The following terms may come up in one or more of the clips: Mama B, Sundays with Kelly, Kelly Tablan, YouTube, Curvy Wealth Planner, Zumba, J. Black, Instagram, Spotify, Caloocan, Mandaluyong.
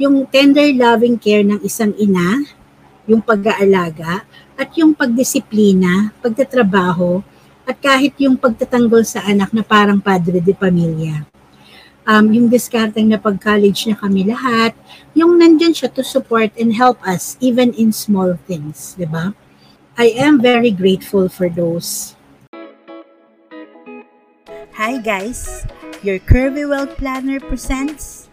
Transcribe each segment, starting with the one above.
yung tender loving care ng isang ina, yung pag-aalaga, at yung pagdisiplina, pagtatrabaho, at kahit yung pagtatanggol sa anak na parang padre de pamilya. Yung discarding na pag-college na kami lahat, yung nandyan siya to support and help us even in small things, di ba? I am very grateful for those. Hi guys! Your Curvy Wealth Planner presents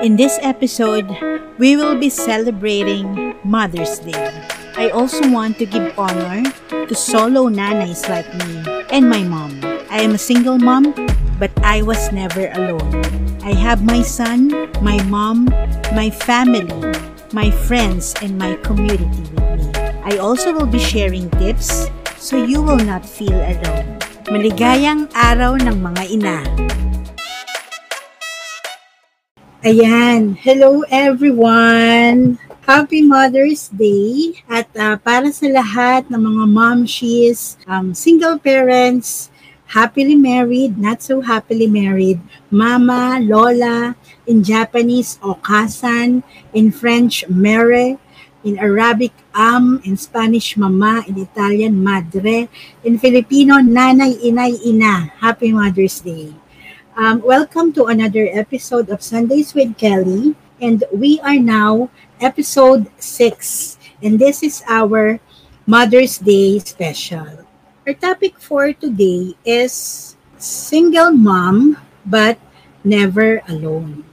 In this episode, we will be celebrating Mother's Day. I also want to give honor to solo nanays like me and my mom. I am a single mom, but I was never alone. I have my son, my mom, my family, my friends, and my community with me. I also will be sharing tips so you will not feel alone. Maligayang araw ng mga ina! Ayan! Hello everyone! Happy Mother's Day! At para sa lahat ng mga momshies, single parents, happily married, not so happily married, mama, lola, in Japanese, okasan, in French, mere, in Arabic, in Spanish, mama, in Italian, madre, in Filipino, nanay, inay, ina. Happy Mother's Day. Welcome to another episode of Sundays with Kelly, and we are now episode 6, and this is our Mother's Day special. Our topic for today is single mom but never alone.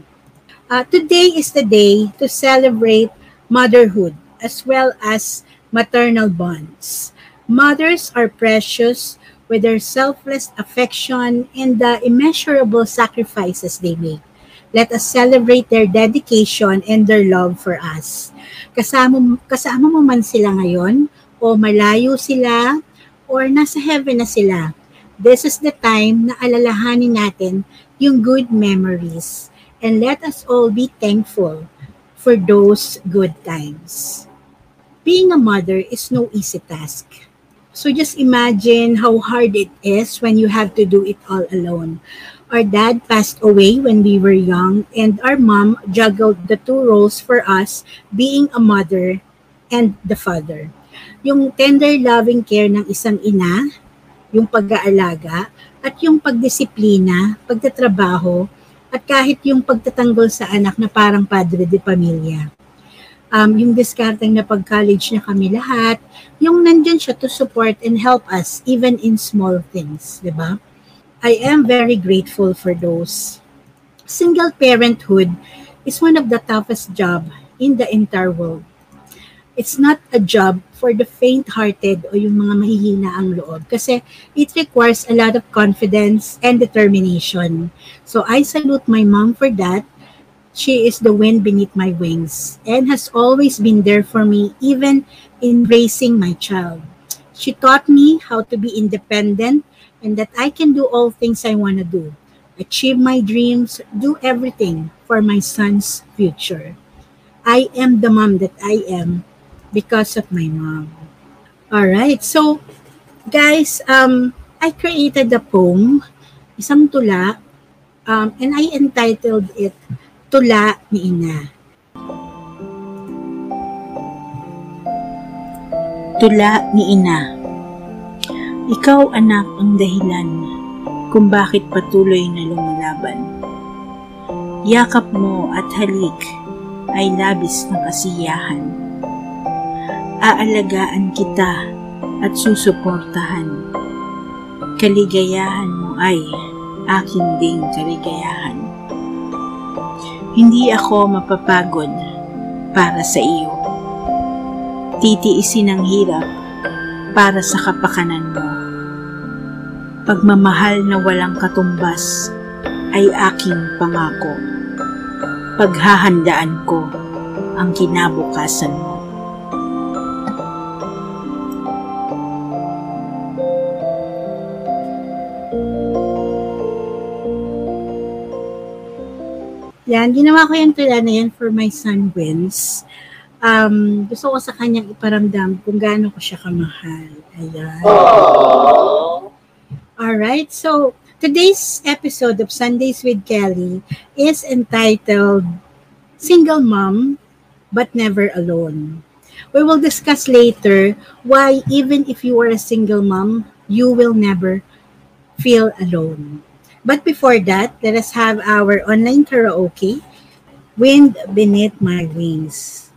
Today is the day to celebrate motherhood as well as maternal bonds. Mothers are precious with their selfless affection and the immeasurable sacrifices they make. Let us celebrate their dedication and their love for us. Kasama mo man sila ngayon o malayo sila, or nasa heaven na sila, this is the time na alalahanin natin yung good memories. And let us all be thankful for those good times. Being a mother is no easy task. So just imagine how hard it is when you have to do it all alone. Our dad passed away when we were young, and our mom juggled the two roles for us, being a mother and the father. Yung tender loving care ng isang ina, yung pag-aalaga, at yung pagdisiplina, pagtatrabaho, at kahit yung pagtatanggol sa anak na parang padre de pamilya. Yung discarding na pag-college na kami lahat, yung nandyan siya to support and help us even in small things, di ba? I am very grateful for those. Single parenthood is one of the toughest job in the entire world. It's not a job for the faint-hearted o yung mga mahihina ang loob kasi it requires a lot of confidence and determination. So I salute my mom for that. She is the wind beneath my wings and has always been there for me even in raising my child. She taught me how to be independent and that I can do all things I want to do, achieve my dreams, do everything for my son's future. I am the mom that I am because of my mom. Alright, so guys, I created a poem, isang tula, and I entitled it, Tula ni Ina. Tula ni Ina. Ikaw anak ang dahilan kung bakit patuloy na lumalaban. Yakap mo at halik ay labis ng kasiyahan. Aalagaan kita at susuportahan. Kaligayahan mo ay akin ding kaligayahan. Hindi ako mapapagod para sa iyo. Titiisin ang hirap para sa kapakanan mo. Pagmamahal na walang katumbas ay aking pangako. Paghahandaan ko ang kinabukasan mo. Yan, ginawa ko yung tula na yan for my son Wins. Gusto ko sa kanyang iparamdam kung gaano ko siya kamahal. Ayan. Aww. Alright, so today's episode of Sundays with Kelly is entitled Single Mom But Never Alone. We will discuss later why even if you are a single mom, you will never feel alone. But before that, let us have our online karaoke, Wind Beneath My Wings.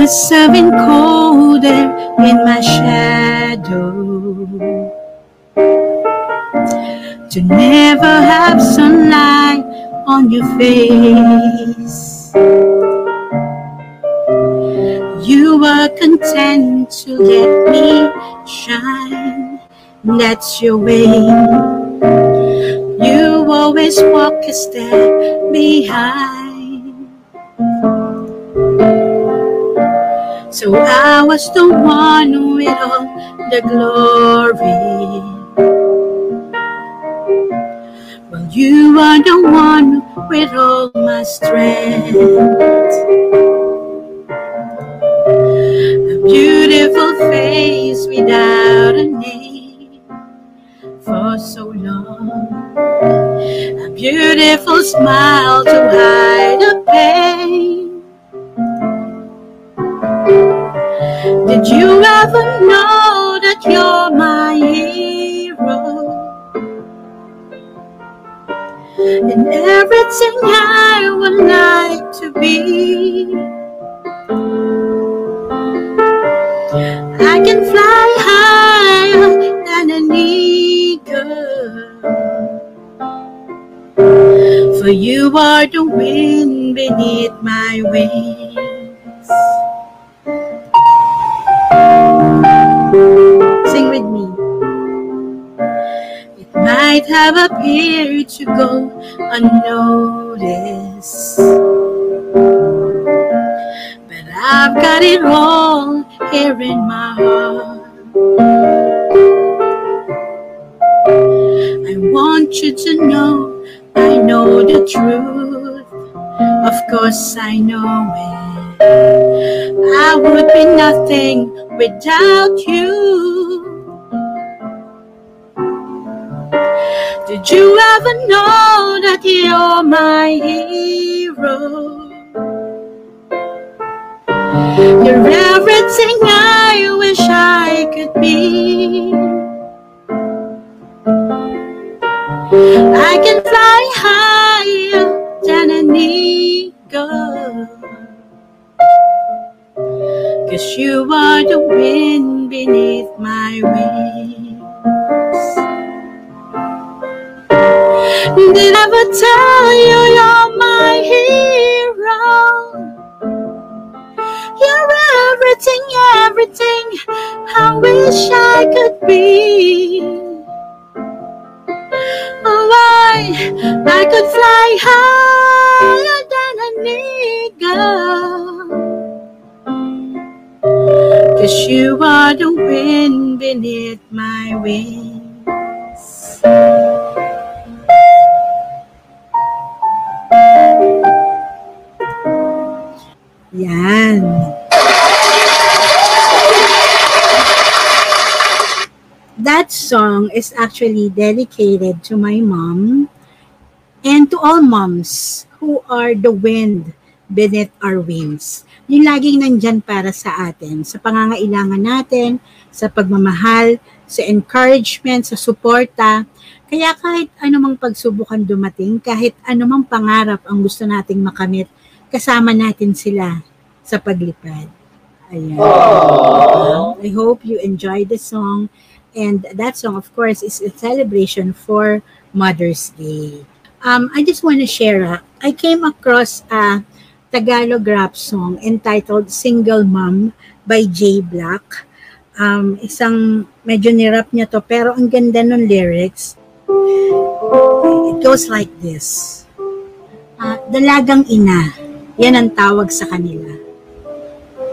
Must have been colder in my shadow to never have sunlight on your face. You were content to let me shine, that's your way. You always walk a step behind. So I was the one with all the glory. Well, you are the one with all my strength. A beautiful face without a name for so long. A beautiful smile to hide a pain. Did you ever know that you're my hero? And everything I would like to be. I can fly higher than an eagle, for you are the wind beneath my wings. Sing with me. It might have appeared to go unnoticed, but I've got it all here in my heart. I want you to know I know the truth. Of course I know it. I would be nothing without you. Did you ever know that you're my hero? You're everything I wish I could be. I can fly higher than an eagle, 'cause you are the wind beneath my wings. Did I ever tell you you're my hero? You're everything, everything I wish I could be. Oh, I could fly higher than an eagle, 'cause you are the wind beneath my wings. Yan. That song is actually dedicated to my mom and to all moms who are the wind beneath our wings. Yung laging nandyan para sa atin, sa pangangailangan natin, sa pagmamahal, sa encouragement, sa suporta. Kaya kahit anumang pagsubok ang dumating, kahit anumang pangarap ang gusto nating makamit, kasama natin sila sa paglipad. Ayan. I hope you enjoyed the song. And that song, of course, is a celebration for Mother's Day. I just want to share, I came across Tagalog rap song entitled Single Mom by J. Black. Isang medyo nirap niya to, pero ang ganda ng lyrics. It goes like this. Dalagang ina, yan ang tawag sa kanila.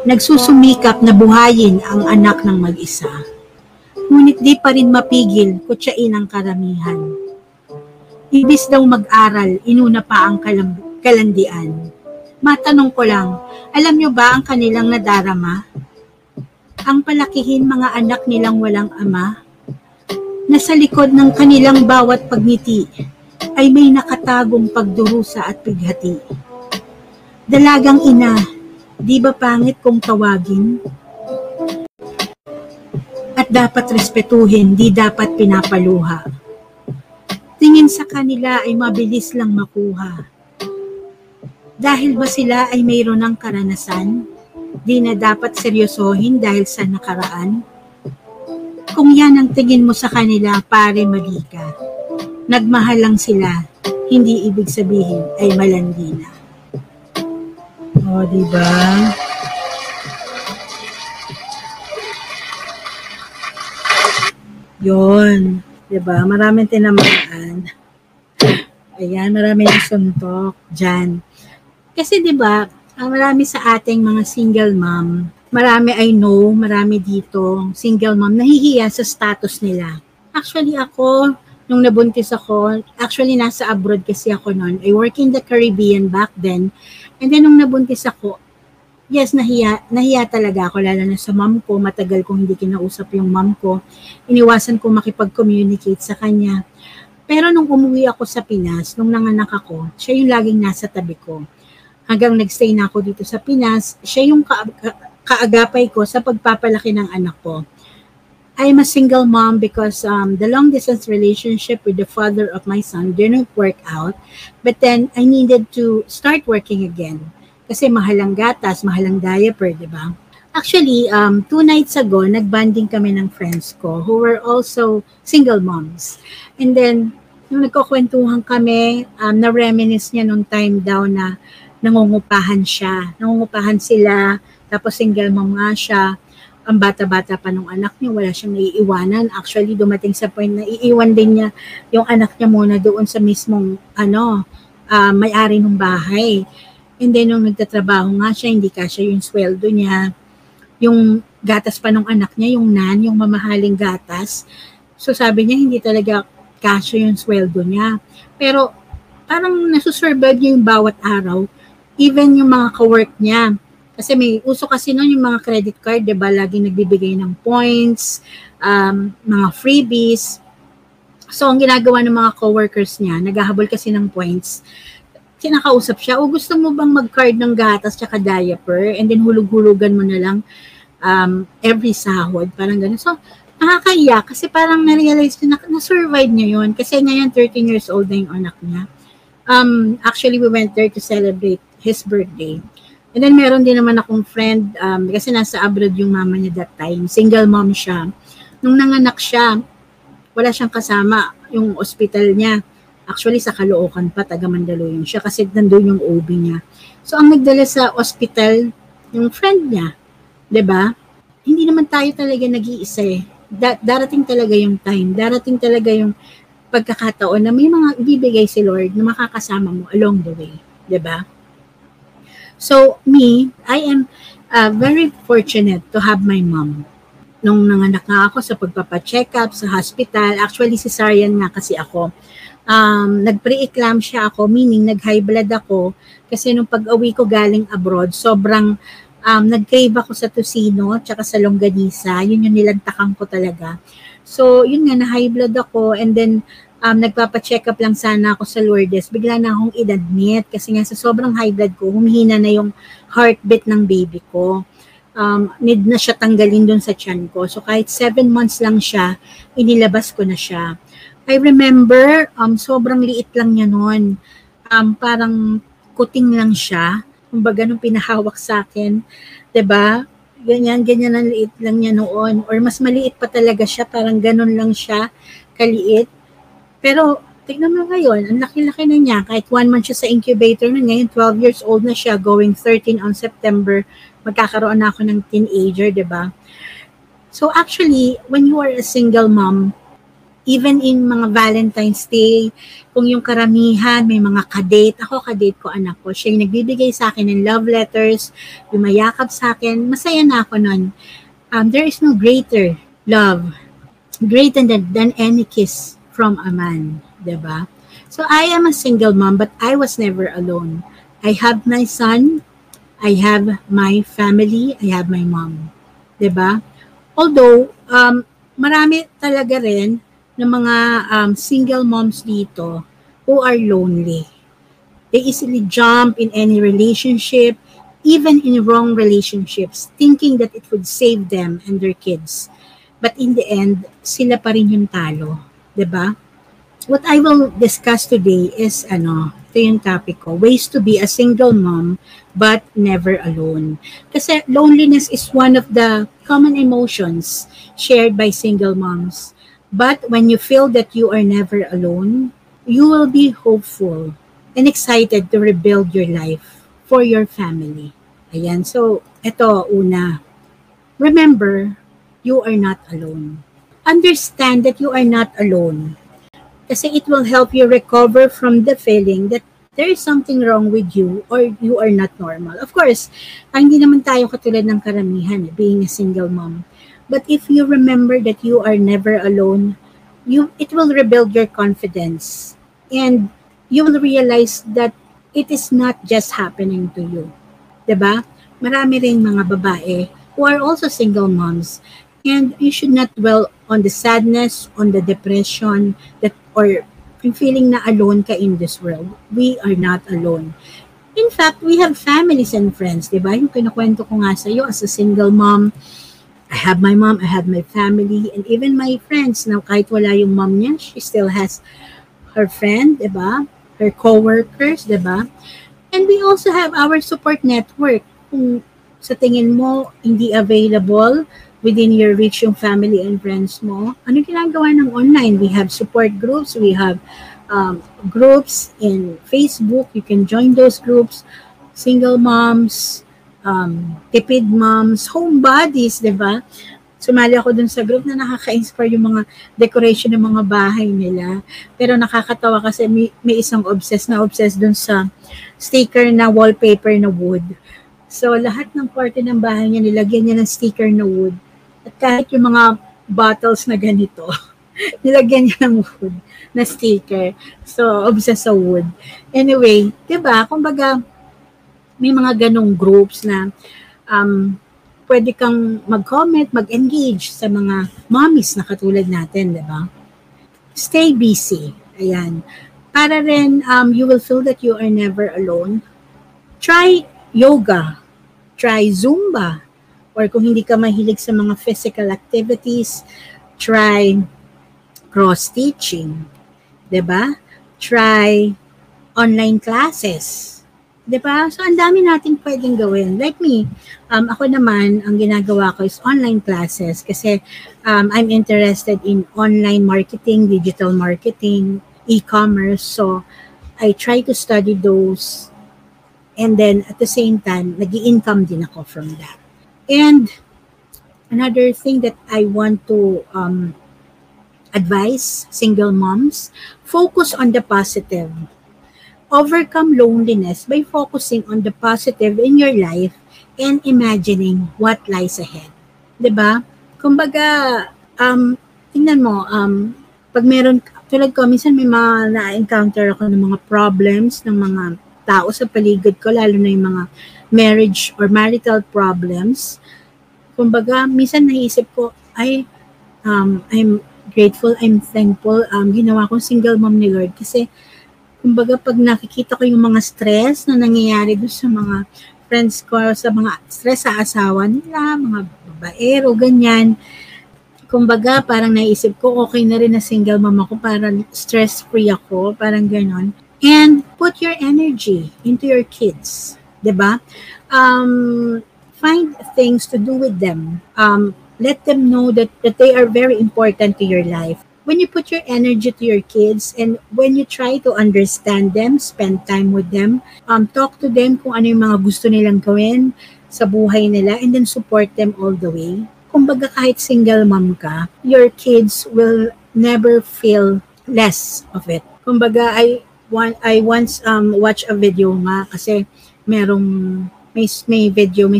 Nagsusumikap na buhayin ang anak ng mag-isa. Ngunit di pa rin mapigil kutsain ang karamihan. Ibis daw mag-aral, inuna pa ang kalandian. Matanong ko lang, alam nyo ba ang kanilang nadarama? Ang palakihin mga anak nilang walang ama? Nasa likod ng kanilang bawat pagngiti ay may nakatagong pagdurusa at pighati. Dalagang ina, di ba pangit kung tawagin? At dapat respetuhin, di dapat pinapaluha. Tingin sa kanila ay mabilis lang makuha. Dahil ba sila ay mayroon ng karanasan? Di na dapat seryosohin dahil sa nakaraan? Kung yan ang tingin mo sa kanila, pare, mali ka. Nagmahal lang sila, hindi ibig sabihin ay malandi na. O, diba? Yun. Diba? Maraming tinamaan. Ayan, maraming suntok dyan. Kasi diba, marami sa ating mga single mom, marami I know, marami dito, single mom, nahihiya sa status nila. Actually ako, nung nabuntis ako, actually nasa abroad kasi ako noon. I work in the Caribbean back then. And then nung nabuntis ako, yes, nahiya talaga ako, lalo na sa mom ko. Matagal kong hindi kinausap yung mom ko. Iniwasan ko makipag-communicate sa kanya. Pero nung umuwi ako sa Pinas, nung nanganak ako, siya yung laging nasa tabi ko. Hanggang nagstay na ako dito sa Pinas, siya yung kaagapay ko sa pagpapalaki ng anak ko. I'm a single mom because the long-distance relationship with the father of my son didn't work out. But then, I needed to start working again. Kasi mahalang gatas, mahalang diaper, di ba? Actually, 2 nights ago, nagbanding kami ng friends ko who were also single moms. And then, nung nagkukwentuhan kami, na-reminisce niya nung time daw na nangungupahan siya. Nangungupahan sila, tapos single mom nga siya. Ang bata-bata pa nung anak niya, wala siyang naiiwanan. Actually, dumating sa point na iiwan din niya yung anak niya muna doon sa mismong may-ari ng bahay. And then, nung nagtatrabaho nga siya, hindi kasya yung sweldo niya. Yung gatas pa nung anak niya, yung yung mamahaling gatas. So, sabi niya, hindi talaga kasya yung sweldo niya. Pero, parang nasusurvive niya yung bawat araw. Even yung mga kawork niya, kasi may uso kasi noon yung mga credit card, di ba? Laging nagbibigay ng points, mga freebies. So, ang ginagawa ng mga coworkers niya, naghahabol kasi ng points. Kinakausap siya, o gusto mo bang mag-card ng gatas tsaka diaper? And then hulug-hulugan mo na lang every sahod, parang ganun. So, nakakaya kasi parang na-realize na na-survive niya yun. Kasi ngayon, 13 years old na yung anak niya. Actually, we went there to celebrate his birthday. And then, meron din naman akong friend, kasi nasa abroad yung mama niya that time. Single mom siya. Nung nanganak siya, wala siyang kasama yung ospital niya. Actually, sa Caloocan pa, taga Mandaluyong siya kasi nandun yung OB niya. So, ang nagdala sa ospital, yung friend niya, diba? Hindi naman tayo talaga nag-iisa eh. Darating talaga yung time. Darating talaga yung pagkakataon na may mga ibibigay si Lord na makakasama mo along the way. Diba? So, me, I am very fortunate to have my mom. Nung nanganak nga ako sa pagpapacheck up sa hospital, actually cesarean nga kasi ako. Nag-pre-eclampsia ako, meaning nag-high blood ako kasi nung pag-uwi ko galing abroad, sobrang nag-crave ako sa tusino tsaka sa longganisa. Yun yung nilantakan ko talaga. So, yun nga, na-high blood ako and then nagpapacheck up lang sana ako sa Lourdes. Bigla na akong in-admit kasi nga sa sobrang high blood ko, humihina na yung heartbeat ng baby ko. Need na siya tanggalin dun sa tiyan ko. So kahit 7 months lang siya, inilabas ko na siya. I remember, sobrang liit lang niya noon. Parang kuting lang siya. Kumbaga nung pinahawak sa akin, diba? Ganyan ang liit lang niya noon. Or mas maliit pa talaga siya, parang ganun lang siya, kaliit. Pero Tignan mo ngayon, ang laki-laki na niya. Kahit 1 month siya sa incubator na ngayon, 12 years old na siya, going 13 on September. Magkakaroon na ako ng teenager, di ba? So actually, when you are a single mom, even in mga Valentine's Day, kung yung karamihan, may mga kadate. Ako, kadate ko, anak ko. Siya yung nagbibigay sa akin ng love letters, yumayakap sa akin. Masaya na ako nun. There is no greater love, greater than any kiss from a man. Diba? So, I am a single mom, but I was never alone. I have my son. I have my family. I have my mom. Diba? Although, marami talaga rin ng mga single moms dito who are lonely. They easily jump in any relationship, even in wrong relationships, thinking that it would save them and their kids. But in the end, sila pa rin yung talo, diba? What I will discuss today is, ito yung topic ko, ways to be a single mom but never alone. Kasi loneliness is one of the common emotions shared by single moms. But when you feel that you are never alone, you will be hopeful and excited to rebuild your life for your family. Ayan, so ito una. Remember, you are not alone. Understand that you are not alone. Kasi it will help you recover from the feeling that there is something wrong with you or you are not normal. Of course, hindi naman tayo katulad ng karamihan, being a single mom. But if you remember that you are never alone, it will rebuild your confidence. And you will realize that it is not just happening to you. Diba? Marami ring mga babae who are also single moms. And you should not dwell on the sadness, on the depression, or feeling na alone ka in this world. We are not alone. In fact, we have families and friends. Diba? Yung kinukwento ko nga sa'yo as a single mom, I have my mom, I have my family, and even my friends. Now, kahit wala yung mom niya, she still has her friend, diba? Her co-workers, diba? And we also have our support network. Kung sa tingin mo, hindi available within your reach yung family and friends mo, ano ginagawa ng online? We have support groups, we have groups in Facebook. You can join those groups, single moms, tipid moms, homebodies, diba? Sumali ako dun sa group na nakaka-inspire yung mga decoration ng mga bahay nila. Pero nakakatawa kasi may isang obsessed dun sa sticker na wallpaper na wood. So lahat ng parte ng bahay niya, nilagyan niya ng sticker na wood. At kahit yung mga bottles na ganito, nilagyan niya ng wood na sticker. So obsessed sa wood. Anyway, diba? Kumbaga, may mga ganong groups na pwede kang mag-comment, mag-engage sa mga mommies na katulad natin, diba? Stay busy. Ayan. Para rin, you will feel that you are never alone. Try yoga. Try Zumba. Or kung hindi ka mahilig sa mga physical activities, try cross-teaching. Diba? Try online classes. Diba? So, ang dami natin pwedeng gawin. Like me, ako naman, ang ginagawa ko is online classes kasi I'm interested in online marketing, digital marketing, e-commerce. So, I try to study those and then at the same time, nag-i-income din ako from that. And another thing that I want to advise single moms, focus on the positive. Overcome loneliness by focusing on the positive in your life and imagining what lies ahead. Diba? Kumbaga, tingnan mo, pag meron, tulad ko, minsan may mga na-encounter ako ng mga problems ng mga tao sa paligid ko, lalo na yung mga marriage or marital problems. Kumbaga, minsan naisip ko, I'm grateful, I'm thankful, ginawa kong single mom ni Lord kasi kumbaga, pag nakikita ko yung mga stress na nangyayari doon sa mga friends ko, sa mga stress sa asawa nila, mga babaero, ganyan. Kumbaga, parang naisip ko, okay na rin na single mom ako, parang stress-free ako, parang gano'n. And put your energy into your kids, diba? Find things to do with them. Let them know that they are very important to your life. when you put your energy to your kids and when you try to understand them, spend time with them, talk to them kung ano yung mga gusto nilang gawin sa buhay nila, and then support them all the way. Kumbaga kahit single mom ka, your kids will never feel less of it. Kumbaga I once watch a video nga kasi may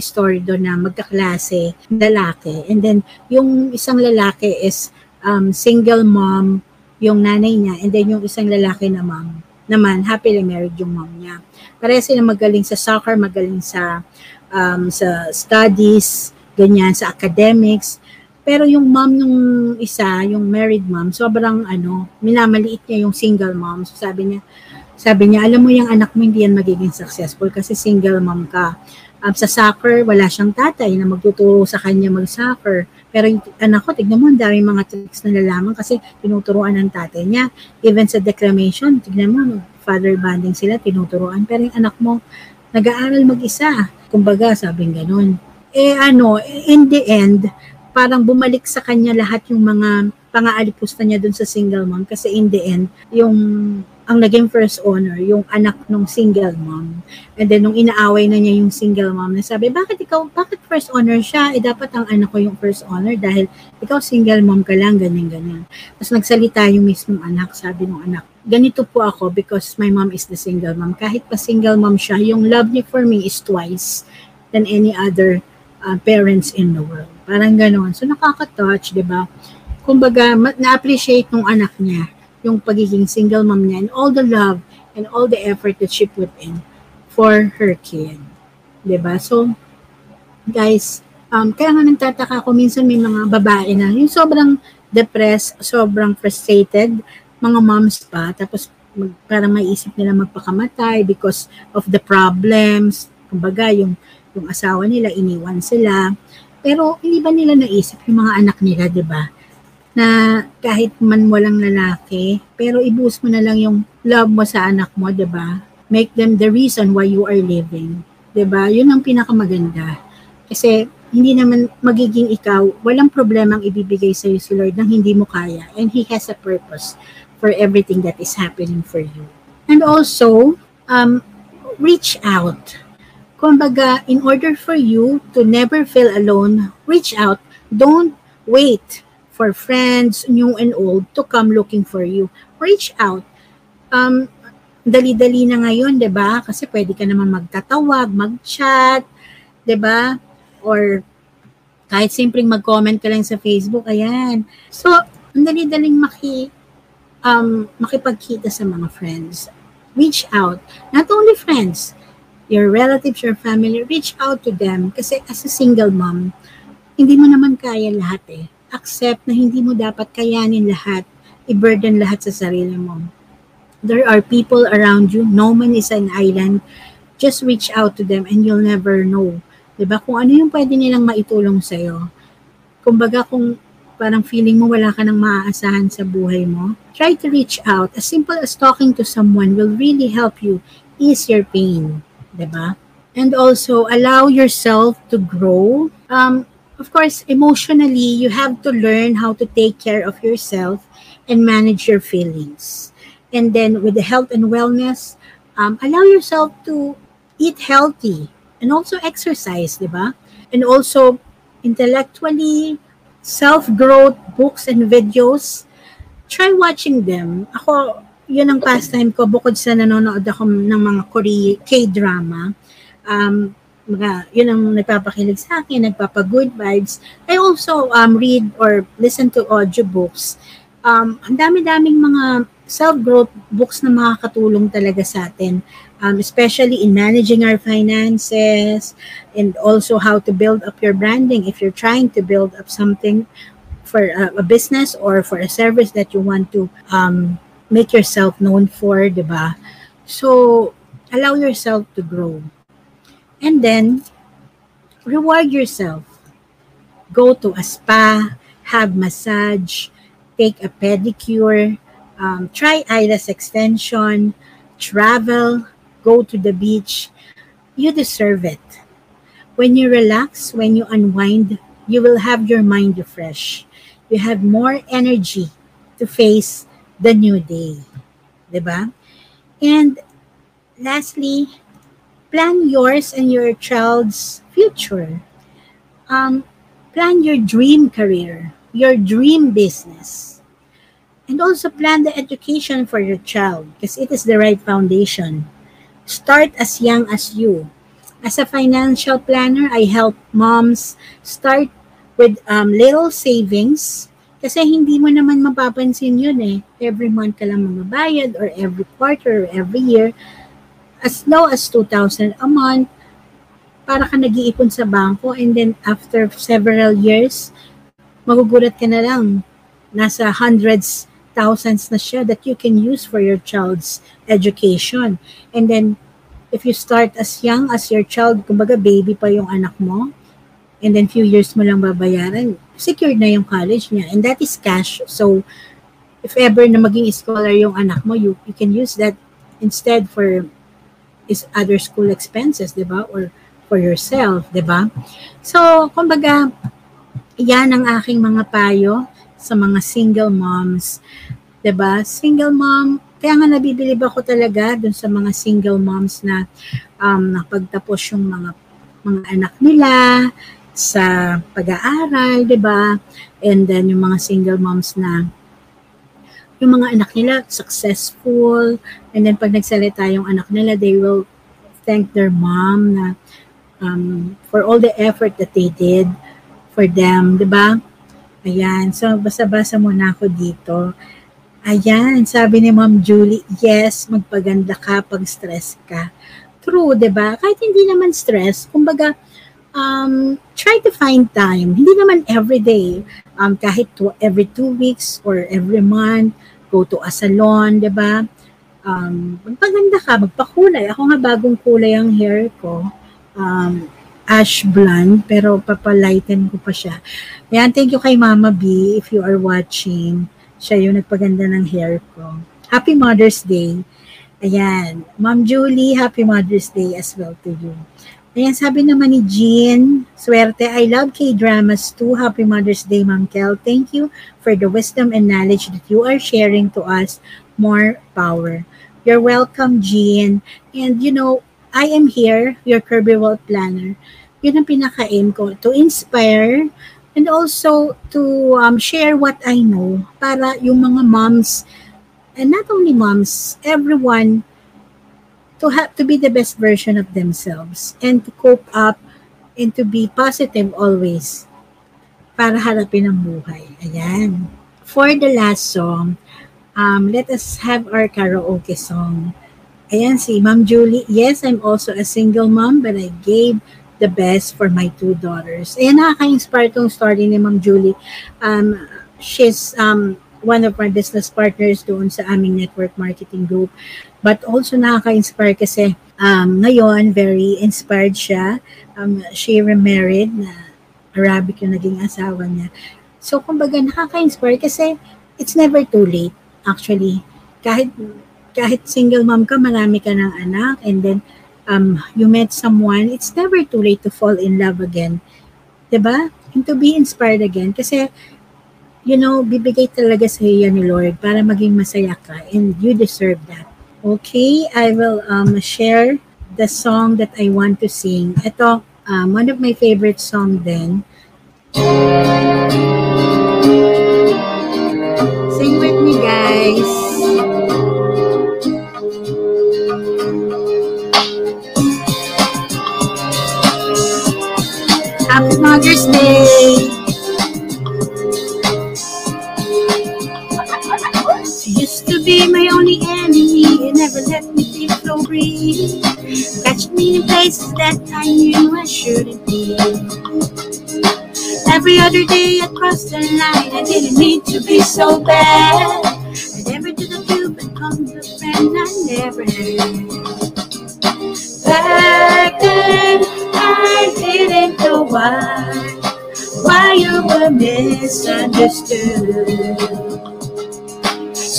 story doon na magkaklase lalaki, and then yung isang lalaki is single mom yung nanay niya, and then yung isang lalaki na mom naman happily married yung mom niya. Pareha sila magaling sa soccer, magaling sa studies, ganyan, sa academics, pero yung mom nung isa, yung married mom, sobrang minamaliit niya yung single mom. So sabi niya, alam mo yung anak mo hindi yan magiging successful kasi single mom ka. Sa soccer, wala siyang tatay na magtuturo sa kanya mag-soccer. Pero yung anak ko, tignan mo, ang dami mga tricks na lalaman kasi tinuturoan ng tatay niya. Even sa declamation, tignan mo, father bonding sila, tinuturoan. Pero yung anak mo, nag-aaral mag-isa. Kumbaga, sabing ganun. In the end, parang bumalik sa kanya lahat yung mga pang-aalipusta niya dun sa single mom kasi in the end, ang naging first honor, yung anak nung single mom. And then, nung inaaway na niya yung single mom, nasabi, bakit first honor siya? Dapat ang anak ko yung first honor dahil ikaw single mom ka lang, ganyan-ganyan. Tapos nagsalita yung mismong anak, sabi nung anak, ganito po ako because my mom is the single mom. Kahit pa single mom siya, yung love niya for me is twice than any other parents in the world. Parang ganoon. So, nakaka-touch, diba? Kumbaga, na-appreciate nung anak niya yung pagiging single mom niya and all the love and all the effort that she put in for her kid. Diba? So, guys, kaya nga nagtataka ako, minsan may mga babae na yung sobrang depressed, sobrang frustrated, mga moms pa, tapos parang maiisip nila magpakamatay because of the problems. Kumbaga, yung asawa nila, iniwan sila. Pero, hindi ba nila naisip yung mga anak nila, diba? Na kahit man walang lalaki, pero ibuhos mo na lang yung love mo sa anak mo, diba? Make them the reason why you are living. Diba? Yun ang pinakamaganda. Kasi hindi naman magiging ikaw, walang problemang ibibigay sa'yo si Lord nang hindi mo kaya. And He has a purpose for everything that is happening for you. And also, reach out. Kumbaga, in order for you to never feel alone, reach out. Don't wait for friends, new and old, to come looking for you. Reach out. Dali-dali na ngayon, diba? Kasi pwede ka naman magtatawag, mag-chat, diba? Or kahit simpleng mag-comment ka lang sa Facebook, ayan. So, ang dali-daling makipagkita sa mga friends. Reach out. Not only friends, your relatives, your family, reach out to them. Kasi as a single mom, hindi mo naman kaya lahat eh. Accept na hindi mo dapat kayanin lahat, i-burden lahat sa sarili mo. There are people around you, no man is an island, just reach out to them and you'll never know. Diba? Kung ano yung pwede nilang maitulong sa'yo. Kumbaga kung parang feeling mo wala ka nang maaasahan sa buhay mo, try to reach out. As simple as talking to someone will really help you ease your pain. Diba? And also, allow yourself to grow. Of course, emotionally, you have to learn how to take care of yourself and manage your feelings. And then with the health and wellness, allow yourself to eat healthy and also exercise, diba? And also intellectually, self-growth, books and videos. Try watching them. Ako, yun ang pastime ko bukod sa nanonood ako ng mga K-drama. Yun ang nagpapakilig sa akin, nagpapa-good vibes. I also read or listen to audiobooks. Ang dami-daming mga self-growth books na makakatulong talaga sa atin, especially in managing our finances and also how to build up your branding if you're trying to build up something for a business or for a service that you want to make yourself known for, diba? So, allow yourself to grow. And then, reward yourself. Go to a spa, have massage, take a pedicure, try eyelash extension, travel, go to the beach. You deserve it. When you relax, when you unwind, you will have your mind refreshed. You have more energy to face the new day. Diba? And lastly, plan yours and your child's future. Plan your dream career, your dream business. And also plan the education for your child because it is the right foundation. Start as young as you. As a financial planner, I help moms start with little savings kasi hindi mo naman mapapansin yun eh. Every month ka lang magbabayad or every quarter or every year. As low as 2,000 a month, para ka nag-iipon sa bangko, and then after several years, magugulat ka na lang. Nasa hundreds, thousands na siya that you can use for your child's education. And then, if you start as young as your child, kumbaga baby pa yung anak mo, and then few years mo lang babayaran, secured na yung college niya. And that is cash. So, if ever na maging scholar yung anak mo, you can use that instead for is other school expenses, diba? Or for yourself, diba? So, kumbaga, yan ang aking mga payo sa mga single moms, diba? Single mom, kaya nga nabibilib ako talaga dun sa mga single moms na nakapagtapos yung mga anak nila sa pag-aaral, diba? And then, yung mga single moms na yung mga anak nila, successful, and then pag nagsalita yung anak nila, they will thank their mom na for all the effort that they did for them, diba? Ayan, so basa-basa muna ako dito. Ayan, sabi ni Ma'am Julie, yes, magpaganda ka pag stress ka. True, diba? Kahit hindi naman stress, kumbaga, try to find time. Hindi naman every day. Kahit every 2 weeks or every month, go to a salon, diba? Magpaganda ka, magpakulay. Ako nga bagong kulay ang hair ko. Ash blonde, pero papalighten ko pa siya. Ayan, thank you kay Mama B if you are watching. Siya yung nagpaganda ng hair ko. Happy Mother's Day. Ayan. Ma'am Julie, happy Mother's Day as well to you. Ayan, sabi naman ni Jean, swerte, I love K-dramas too. Happy Mother's Day, Ma'am Kel. Thank you for the wisdom and knowledge that you are sharing to us. More power. You're welcome, Jean. And you know, I am here, your Curvy Wealth Planner. Yun ang pinaka-aim ko, to inspire and also to share what I know para yung mga moms, and not only moms, everyone, to have to be the best version of themselves and to cope up and to be positive always para harapin ang buhay. Ayan. For the last song, let us have our karaoke song. Ayan si Ma'am Julie, yes, I'm also a single mom but I gave the best for my 2 daughters. Ayan, nakaka-inspire tong story ni Ma'am Julie. She's one of my business partners doon sa aming network marketing group. But also nakaka-inspire kasi ngayon, very inspired siya. She remarried na Arabic yung naging asawa niya. So, kumbaga, nakaka-inspire kasi it's never too late, actually. Kahit single mom ka, marami ka ng anak, and then you met someone, it's never too late to fall in love again. Diba? And to be inspired again. Kasi, you know, bibigay talaga sa iyo ni Lord para maging masaya ka, and you deserve that. Okay, I will share the song that I want to sing. Ito, one of my favorite song then. Sing with me, guys. Happy Mother's Day! Be my only enemy, it never let me feel so free. Catch me in places that I knew I shouldn't be. Every other day I crossed the line, I didn't need to be so bad. I never did a few, but come to a friend I never had. Back then, I didn't know why you were misunderstood.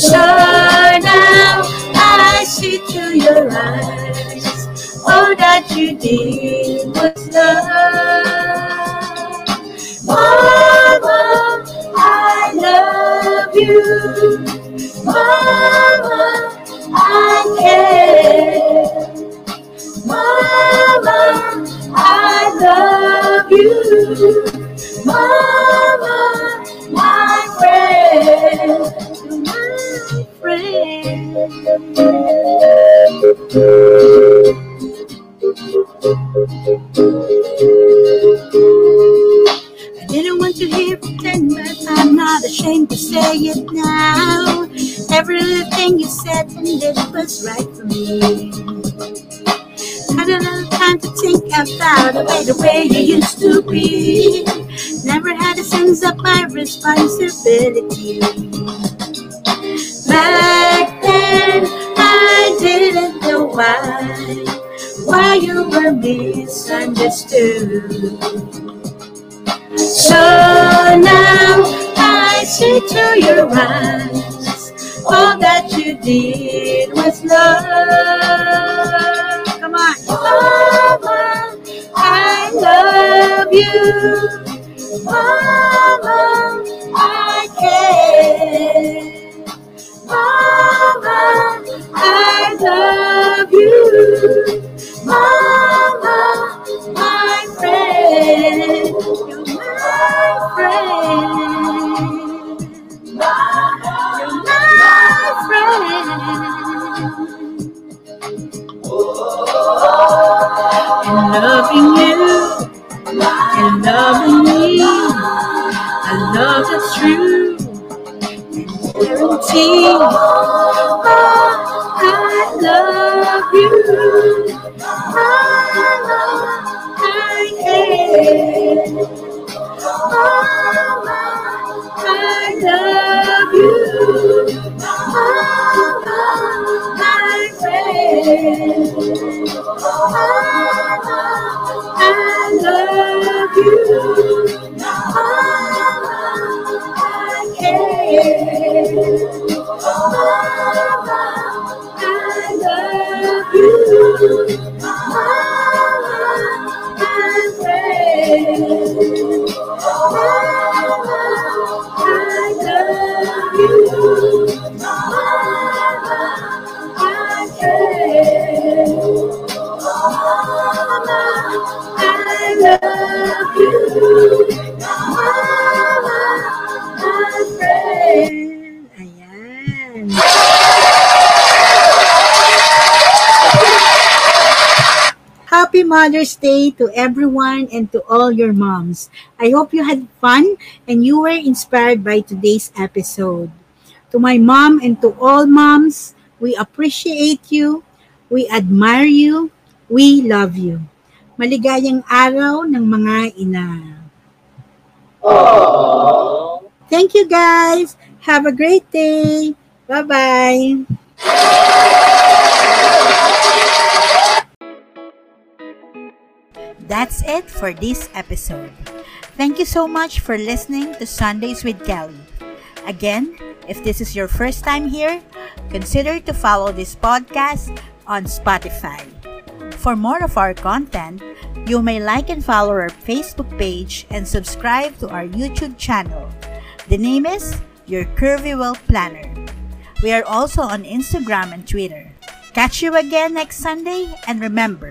So now I see through your eyes, all that you did was love. Mama, I love you. you, Mama, I care. Mama, I love you, Mama, my friend, my friend. I didn't want to hear it then, but I'm not ashamed to say it now. Every little thing you said and did was right for me. Had a little time to think about the way you used to be. Never had a sense of my responsibility. Back then, I didn't know why you were misunderstood. So now I see through your eyes, all that you did was love. Come on. Mama, I love you. Mama, I care. Mama, I love you. Mama, my friend, you're my friend. Mama, you're my friend. Oh, and loving me, I love that's true, and guarantee, I love you. Mama, I care. Mama, I love you. Mama, my friend. Mama, I love you. Mama, I care. Mama, I love you. Happy Mother's Day to everyone and to all your moms. I hope you had fun and you were inspired by today's episode. To my mom and to all moms, we appreciate you, we admire you, we love you. Maligayang araw ng mga ina. Aww. Thank you guys. Have a great day. Bye-bye. That's it for this episode. Thank you so much for listening to Sundays with Kelly. Again, if this is your first time here, consider to follow this podcast on Spotify. For more of our content, you may like and follow our Facebook page and subscribe to our YouTube channel. The name is Your Curvy Wealth Planner. We are also on Instagram and Twitter. Catch you again next Sunday, and remember,